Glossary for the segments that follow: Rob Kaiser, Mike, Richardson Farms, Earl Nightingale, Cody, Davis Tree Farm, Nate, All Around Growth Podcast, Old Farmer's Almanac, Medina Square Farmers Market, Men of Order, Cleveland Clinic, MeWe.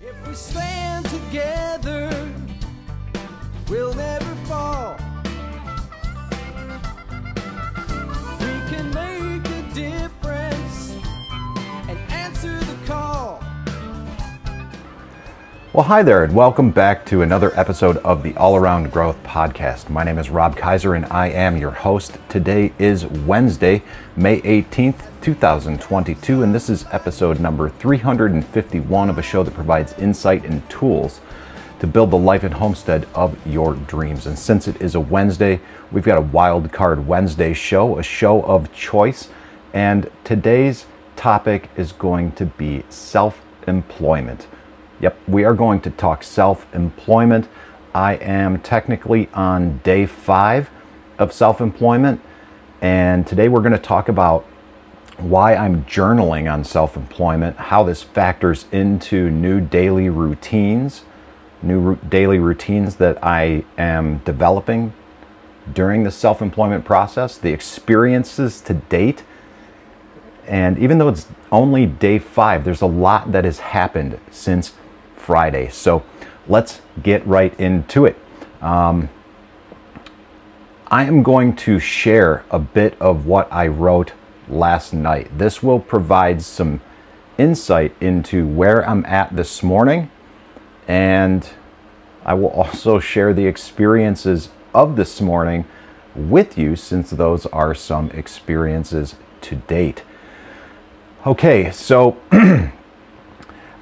If we stand together, we'll never fall. We can make a difference and answer the call. Well, hi there, and welcome back to another episode of the All Around Growth Podcast. My name is Rob Kaiser, and I am your host. Today is Wednesday, May 18th, 2022, and this is episode number 351 of a show that provides insight and tools to build the life and homestead of your dreams. And since it is a Wednesday, we've got a Wild Card Wednesday show, a show of choice, and today's topic is going to be self-employment. Yep, we are going to talk self-employment. I am technically on day 5 of self-employment, and today we're going to talk about why I'm journaling on self-employment, how this factors into new daily routines that I am developing during the self-employment process, the experiences to date. And even though it's only day 5, there's a lot that has happened since Friday. So let's get right into it. I am going to share a bit of what I wrote last night. This will provide some insight into where I'm at this morning, and I will also share the experiences of this morning with you, since those are some experiences to date. Okay, so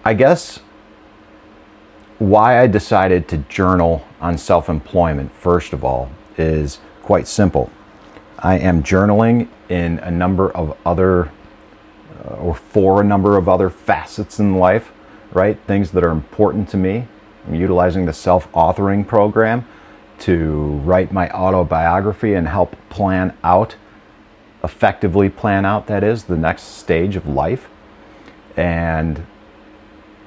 I guess why I decided to journal on self-employment, first of all, is quite simple. I am journaling in a number of other, or for a number of other facets in life, right? Things that are important to me. I'm utilizing the self-authoring program to write my autobiography and help effectively plan out, that is, the next stage of life. And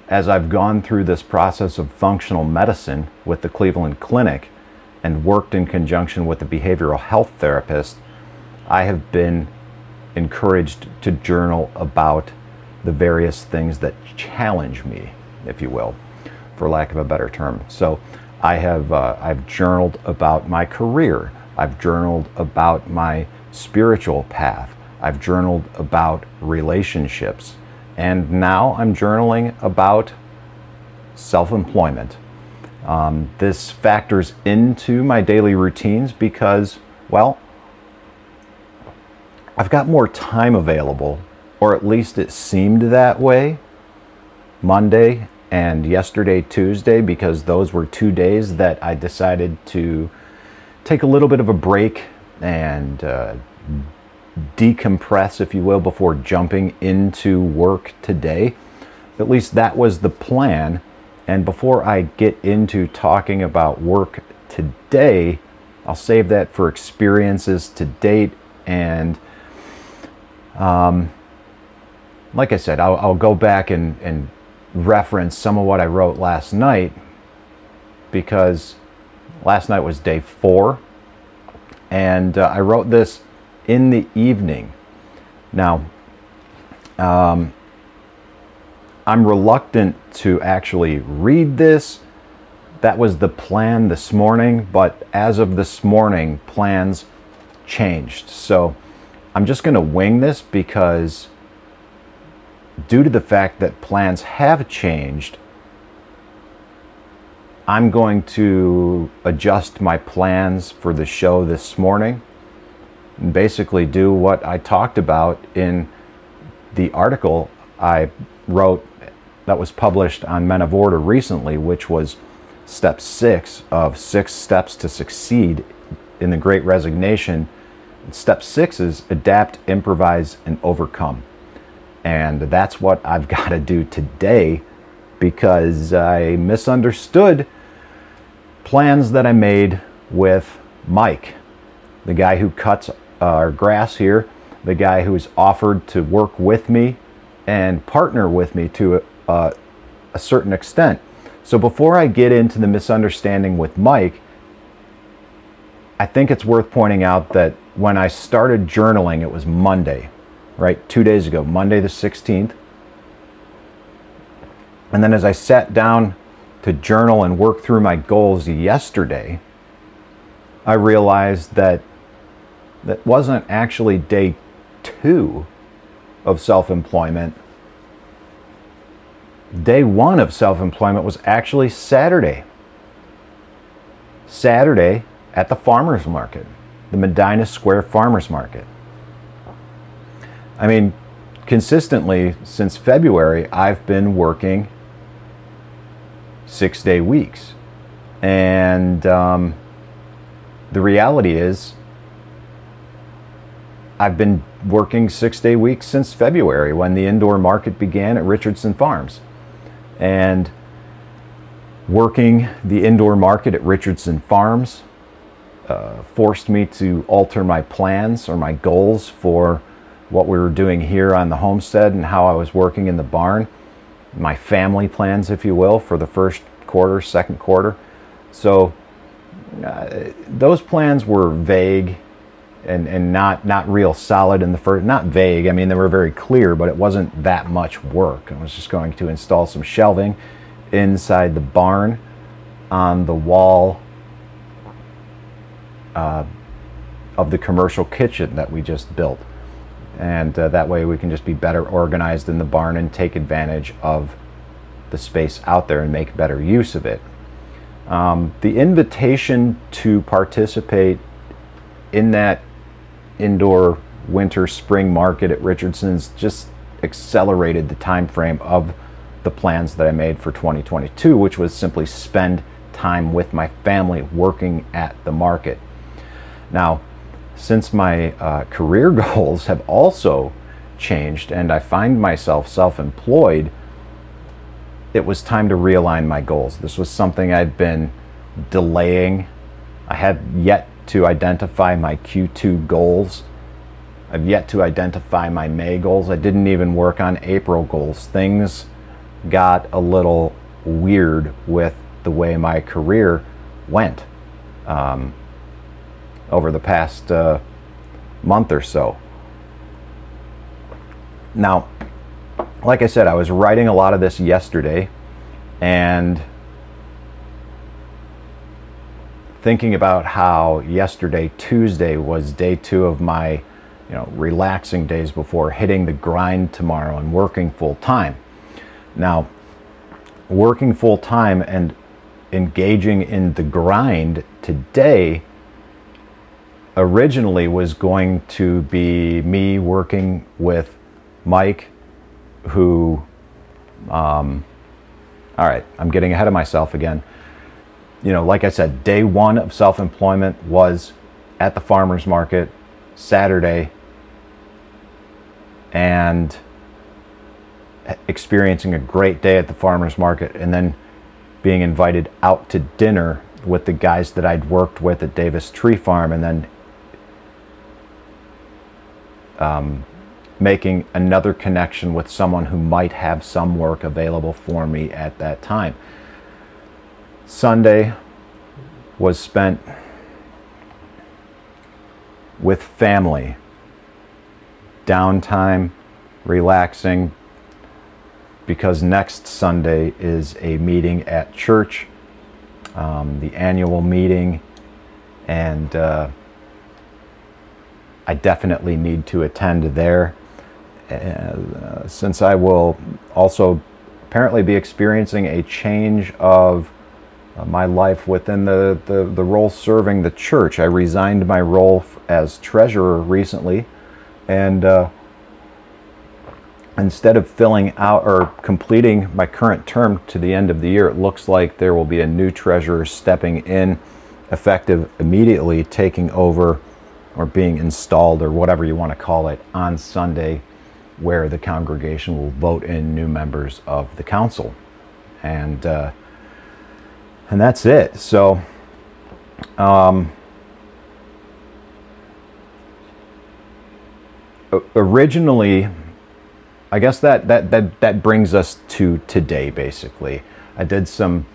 as I've gone through this process of functional medicine with the Cleveland Clinic and worked in conjunction with a behavioral health therapist, I have been encouraged to journal about the various things that challenge me, if you will, for lack of a better term. So I've journaled about my career. I've journaled about my spiritual path. I've journaled about relationships. And now I'm journaling about self-employment. This factors into my daily routines because, well, I've got more time available, or at least it seemed that way, Monday and yesterday, Tuesday, because those were 2 days that I decided to take a little bit of a break and decompress, if you will, before jumping into work today. At least that was the plan. And before I get into talking about work today, I'll save that for experiences to date. And like I said, I'll go back and reference some of what I wrote last night, because last night was day 4, and I wrote this in the evening. Now, I'm reluctant to actually read this. That was the plan this morning, but as of this morning, plans changed. So I'm just going to wing this, because due to the fact that plans have changed, I'm going to adjust my plans for the show this morning and basically do what I talked about in the article I wrote that was published on Men of Order recently, which was step 6 of 6 steps to succeed in the Great Resignation. Step 6 is adapt, improvise, and overcome. And that's what I've got to do today, because I misunderstood plans that I made with Mike, the guy who cuts our grass here, the guy who's offered to work with me and partner with me to a certain extent. So before I get into the misunderstanding with Mike, I think it's worth pointing out that when I started journaling, it was Monday, right? 2 days ago, Monday the 16th. And then as I sat down to journal and work through my goals yesterday, I realized that that wasn't actually day two of self-employment. Day one of self-employment was actually Saturday. Saturday at the farmers market, the Medina Square Farmers Market. I mean, consistently since February, I've been working 6-day weeks. And the reality is I've been working 6-day weeks since February when the indoor market began at Richardson Farms. And working the indoor market at Richardson Farms forced me to alter my plans or my goals for what we were doing here on the homestead and how I was working in the barn, my family plans, if you will, for the first quarter, second quarter. So those plans were vague and not real solid in the first, not vague. I mean, they were very clear, but it wasn't that much work. I was just going to install some shelving inside the barn on the wall of the commercial kitchen that we just built. And that way we can just be better organized in the barn and take advantage of the space out there and make better use of it. The invitation to participate in that indoor winter spring market at Richardson's just accelerated the time frame of the plans that I made for 2022, which was simply spend time with my family working at the market. Now, since my career goals have also changed and I find myself self-employed, it was time to realign my goals. This was something I'd been delaying. I had yet to identify my Q2 goals. I've yet to identify my May goals. I didn't even work on April goals. Things got a little weird with the way my career went over the past month or so. Now, like I said, I was writing a lot of this yesterday and thinking about how yesterday, Tuesday, was day two of my, relaxing days before hitting the grind tomorrow and working full time. Now, working full time and engaging in the grind today originally was going to be me working with Mike, who, all right, I'm getting ahead of myself again. Like I said, day one of self-employment was at the farmer's market Saturday and experiencing a great day at the farmer's market and then being invited out to dinner with the guys that I'd worked with at Davis Tree Farm and then making another connection with someone who might have some work available for me at that time. Sunday was spent with family, downtime, relaxing, because next Sunday is a meeting at church, the annual meeting, and I definitely need to attend there, since I will also apparently be experiencing a change of my life within the role serving the church. I resigned my role as treasurer recently, and instead of filling out or completing my current term to the end of the year, it looks like there will be a new treasurer stepping in, effective immediately, taking over or being installed or whatever you want to call it on Sunday, where the congregation will vote in new members of the council. And that's it. So originally, I guess that brings us to today, basically. I did some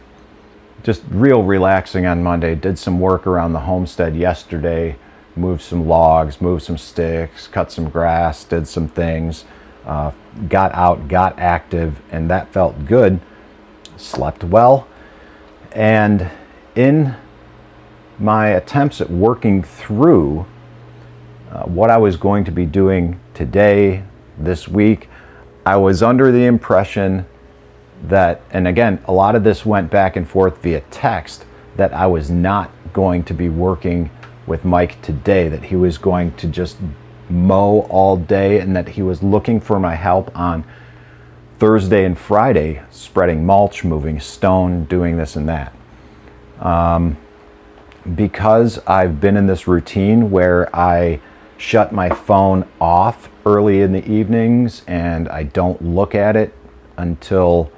just real relaxing on Monday, did some work around the homestead yesterday, moved some logs, moved some sticks, cut some grass, did some things, got out, got active, and that felt good. slept well. And in my attempts at working through what I was going to be doing today, this week, I was under the impression that, and again, a lot of this went back and forth via text, that I was not going to be working with Mike today, that he was going to just mow all day and that he was looking for my help on Thursday and Friday, spreading mulch, moving stone, doing this and that. Because I've been in this routine where I shut my phone off early in the evenings and I don't look at it until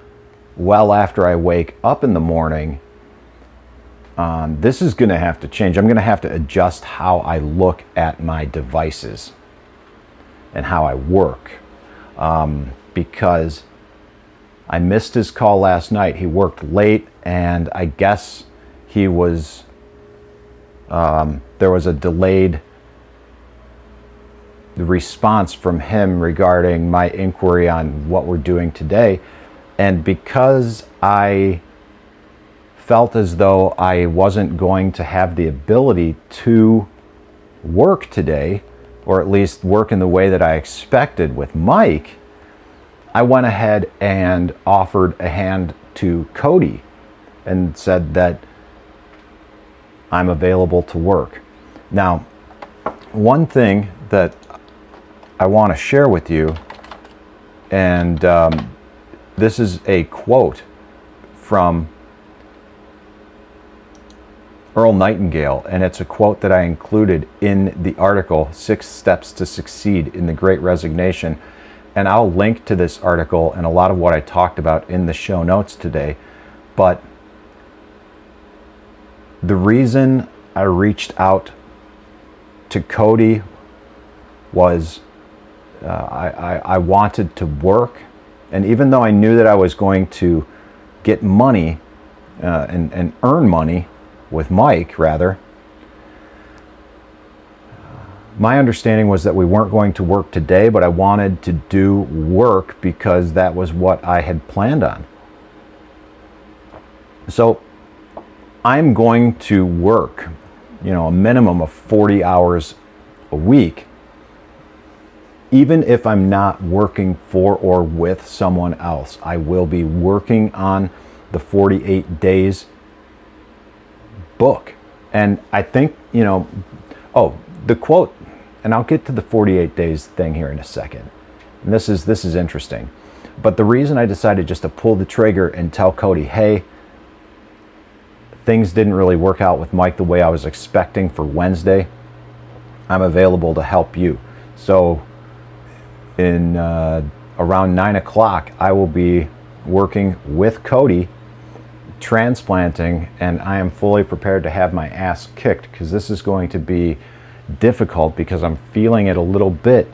well after I wake up in the morning, this is going to have to change. I'm going to have to adjust how I look at my devices and how I work, because I missed his call last night. He worked late, and I guess he was there was a delayed response from him regarding my inquiry on what we're doing today. And because I felt as though I wasn't going to have the ability to work today, or at least work in the way that I expected with Mike, I went ahead and offered a hand to Cody and said that I'm available to work. Now, one thing that I want to share with you, and this is a quote from Earl Nightingale, and it's a quote that I included in the article, 6 Steps to Succeed in the Great Resignation. And I'll link to this article and a lot of what I talked about in the show notes today. But the reason I reached out to Cody was I wanted to work. And even though I knew that I was going to get money and earn money, with Mike, rather, my understanding was that we weren't going to work today, but I wanted to do work because that was what I had planned on. So I'm going to work, a minimum of 40 hours a week, even if I'm not working for or with someone else. I will be working on the 48 days book. And I think, the quote, and I'll get to the 48 days thing here in a second. And this is interesting. But the reason I decided just to pull the trigger and tell Cody, hey, things didn't really work out with Mike the way I was expecting for Wednesday. I'm available to help you. So in around 9:00, I will be working with Cody transplanting, and I am fully prepared to have my ass kicked because this is going to be difficult because I'm feeling it a little bit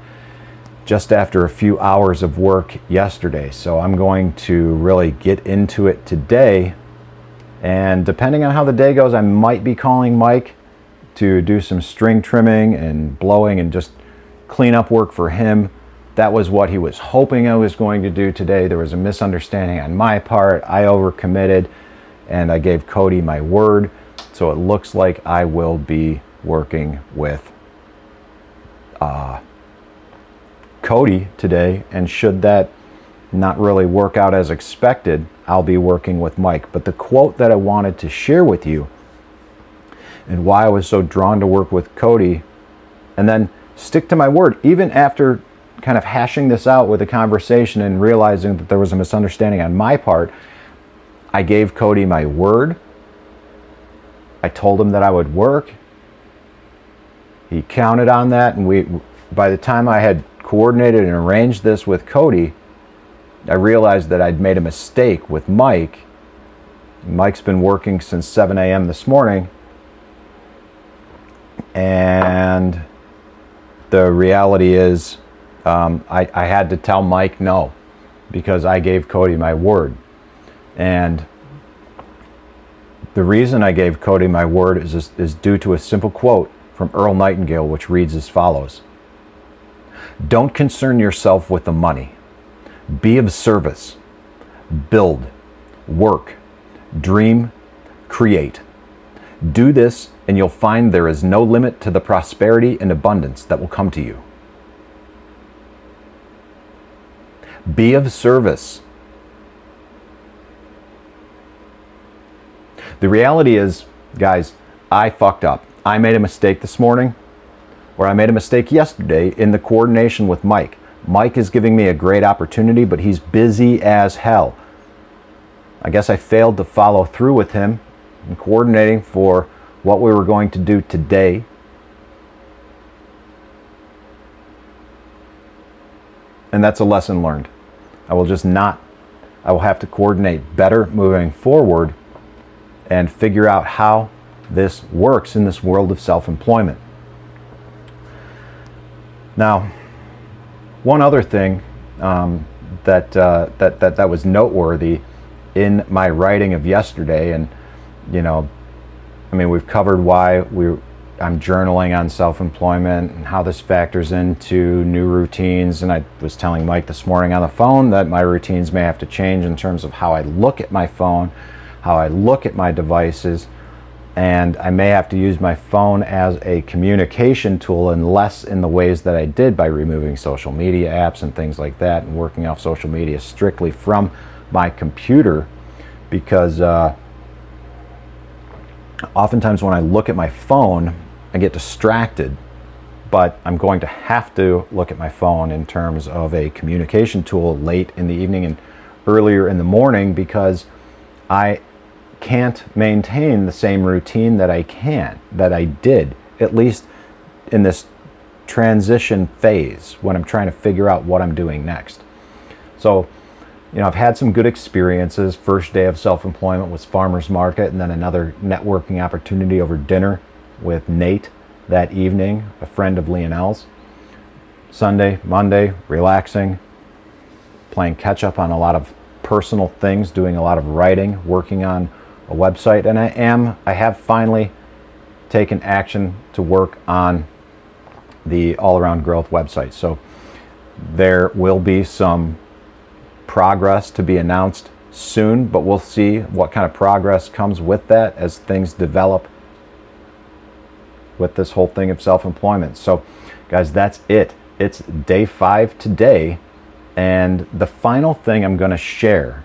just after a few hours of work yesterday. So I'm going to really get into it today, and depending on how the day goes, I might be calling Mike to do some string trimming and blowing and just clean up work for him. That was what he was hoping I was going to do today. There was a misunderstanding on my part. I overcommitted, and I gave Cody my word, so it looks like I will be working with Cody today, and should that not really work out as expected, I'll be working with Mike. But the quote that I wanted to share with you, and why I was so drawn to work with Cody, and then stick to my word, even after kind of hashing this out with a conversation and realizing that there was a misunderstanding on my part, I gave Cody my word. I told him that I would work. He counted on that, and by the time I had coordinated and arranged this with Cody, I realized that I'd made a mistake with Mike. Mike's been working since 7 a.m. this morning, and the reality is I had to tell Mike no because I gave Cody my word. And the reason I gave Cody my word is due to a simple quote from Earl Nightingale, which reads as follows: "Don't concern yourself with the money. Be of service. Build. work, dream, create. Do this and you'll find there is no limit to the prosperity and abundance that will come to you. Be of service. The reality is, guys, I fucked up. I made a mistake this morning, or I made a mistake yesterday in the coordination with Mike. Mike is giving me a great opportunity, but he's busy as hell. I guess I failed to follow through with him in coordinating for what we were going to do today. And that's a lesson learned. I will have to coordinate better moving forward and figure out how this works in this world of self-employment. Now, one other thing that was noteworthy in my writing of yesterday, and we've covered why I'm journaling on self-employment and how this factors into new routines. And I was telling Mike this morning on the phone that my routines may have to change in terms of how I look at my phone, how I look at my devices, and I may have to use my phone as a communication tool and less in the ways that I did by removing social media apps and things like that and working off social media strictly from my computer, because oftentimes when I look at my phone, I get distracted, but I'm going to have to look at my phone in terms of a communication tool late in the evening and earlier in the morning, because I can't maintain the same routine that I did, at least in this transition phase when I'm trying to figure out what I'm doing next. So, I've had some good experiences. First day of self-employment was Farmers Market, and then another networking opportunity over dinner with Nate that evening, a friend of Lionel's. Sunday, Monday, relaxing, playing catch up on a lot of personal things, doing a lot of writing, working on a website, and I have finally taken action to work on the All Around Growth website. So there will be some progress to be announced soon, but we'll see what kind of progress comes with that as things develop with this whole thing of self-employment. So guys, that's it. It's day 5 today, and the final thing I'm going to share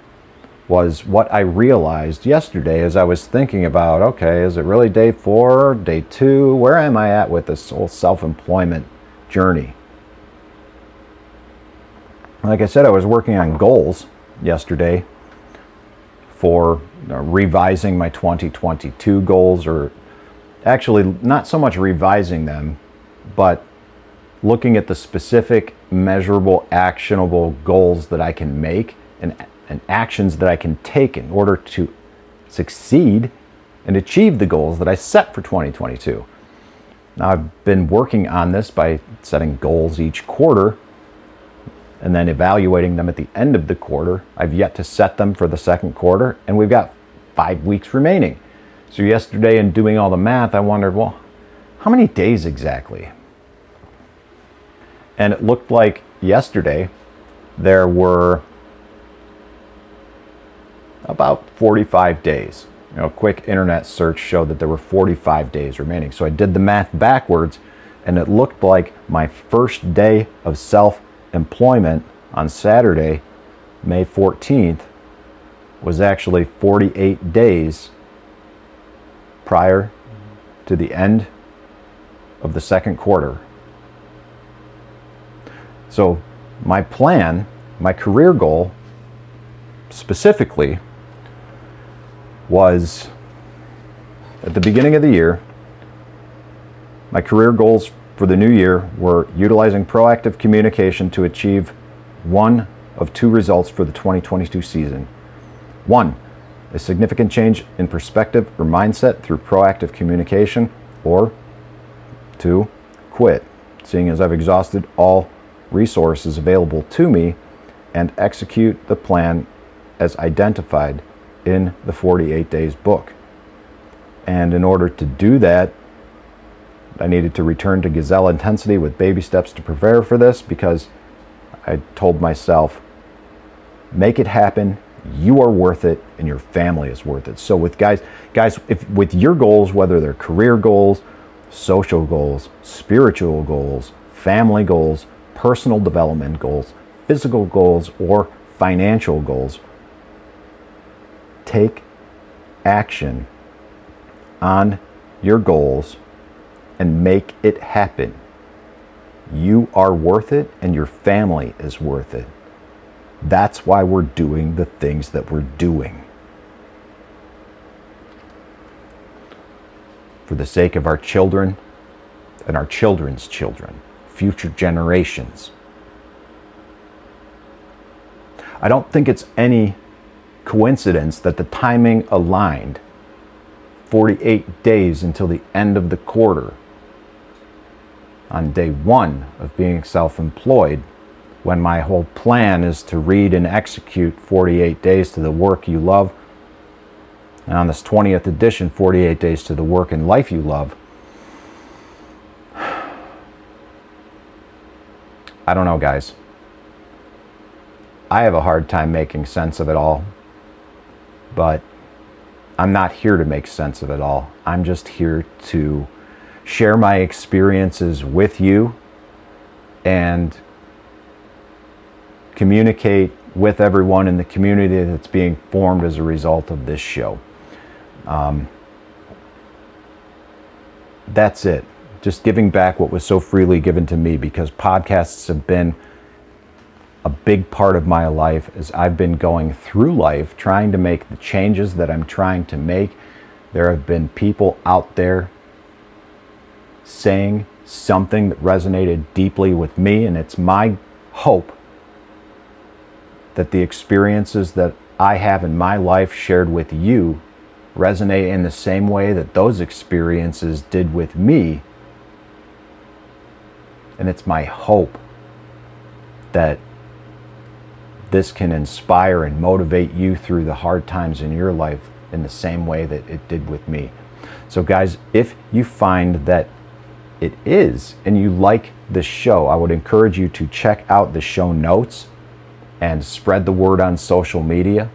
was what I realized yesterday as I was thinking about, okay, is it really day 4, day 2? Where am I at with this whole self-employment journey? Like I said, I was working on goals yesterday for revising my 2022 goals, or actually not so much revising them, but looking at the specific, measurable, actionable goals that I can make and actions that I can take in order to succeed and achieve the goals that I set for 2022. Now, I've been working on this by setting goals each quarter and then evaluating them at the end of the quarter. I've yet to set them for the second quarter, and we've got 5 weeks remaining. So yesterday, in doing all the math, I wondered, well, how many days exactly? And it looked like yesterday there were about 45 days. A quick internet search showed that there were 45 days remaining. So I did the math backwards, and it looked like my first day of self-employment on Saturday, May 14th, was actually 48 days prior to the end of the second quarter. So my plan, my career goal specifically, was at the beginning of the year, my career goals for the new year were utilizing proactive communication to achieve one of 2 results for the 2022 season. 1, a significant change in perspective or mindset through proactive communication, or 2, quit, seeing as I've exhausted all resources available to me, and execute the plan as identified in the 48 days book. And in order to do that, I needed to return to gazelle intensity with baby steps to prepare for this, because I told myself, make it happen, you are worth it, and your family is worth it. So with guys, if with your goals, whether they're career goals, social goals, spiritual goals, family goals, personal development goals, physical goals, or financial goals, take action on your goals and make it happen. You are worth it and your family is worth it. That's why we're doing the things that we're doing. For the sake of our children and our children's children, future generations. I don't think it's any coincidence that the timing aligned 48 days until the end of the quarter. On day one of being self-employed, when my whole plan is to read and execute 48 days to the work you love, and on this 20th edition, 48 days to the work and life you love, I don't know, guys. I have a hard time making sense of it all, but I'm not here to make sense of it all. I'm just here to share my experiences with you and communicate with everyone in the community that's being formed as a result of this show. That's it. Just giving back what was so freely given to me, because podcasts have been a big part of my life as I've been going through life trying to make the changes that I'm trying to make. There have been people out there saying something that resonated deeply with me, and it's my hope that the experiences that I have in my life shared with you resonate in the same way that those experiences did with me. And it's my hope that this can inspire and motivate you through the hard times in your life in the same way that it did with me. So guys, if you find that it is, and you like this show, I would encourage you to check out the show notes and spread the word on social media.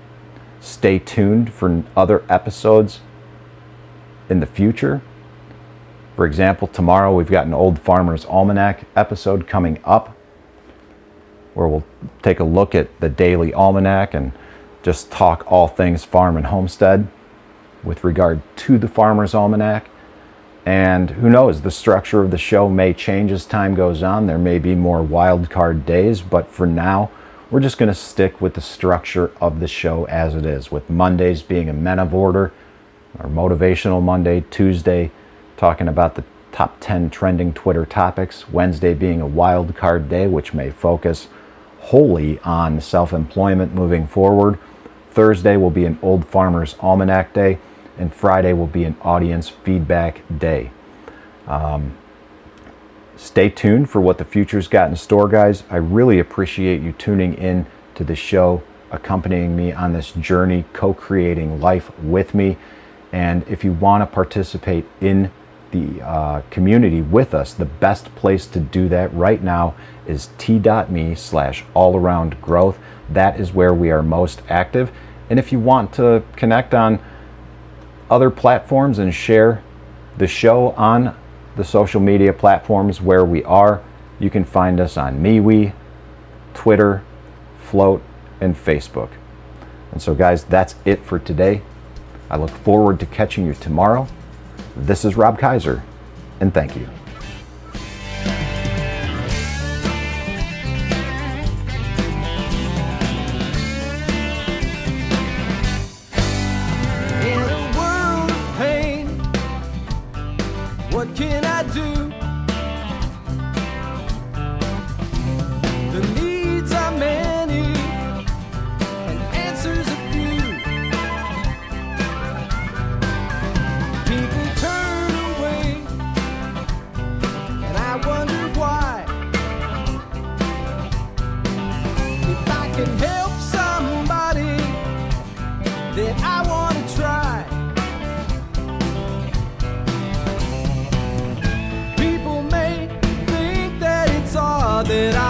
Stay tuned for other episodes in the future. For example, tomorrow we've got an Old Farmer's Almanac episode coming up where we'll take a look at the daily almanac and just talk all things farm and homestead with regard to the Farmer's Almanac. And who knows, the structure of the show may change as time goes on. There may be more wild card days, but for now, we're just going to stick with the structure of the show as it is, with Mondays being a Men of Order, our Motivational Monday, Tuesday talking about the top 10 trending Twitter topics, Wednesday being a wild card day, which may focus wholly on self-employment moving forward, Thursday will be an Old Farmer's Almanac day, and Friday will be an audience feedback day. Stay tuned for what the future's got in store, guys. I really appreciate you tuning in to the show, accompanying me on this journey, co-creating life with me. And if you want to participate in the community with us, the best place to do that right now is t.me/allaroundgrowth. That is where we are most active. And if you want to connect on other platforms and share the show on the social media platforms where we are, you can find us on MeWe, Twitter, Float, and Facebook. And so guys, that's it for today. I look forward to catching you tomorrow. This is Rob Kaiser, and thank you.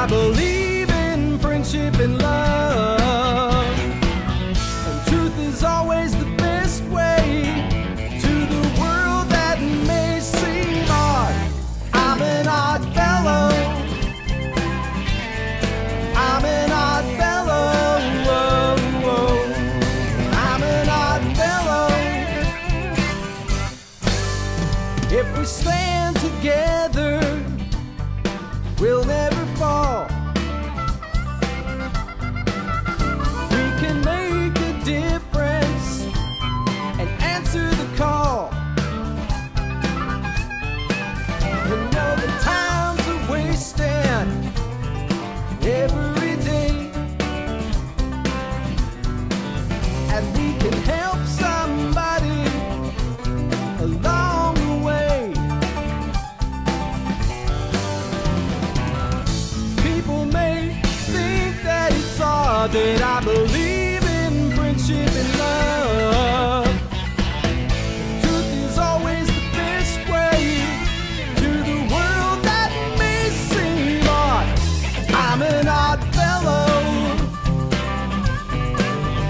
Believe in friendship and love, and truth is always we stand together, we'll never fall. We can make a difference and answer the call. We know the times are wasting every day, and we can help somebody along the way. People may think that it's odd that I believe in friendship and love. The truth is always the best way to the world that may seem odd. I'm an odd fellow,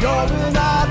you're an odd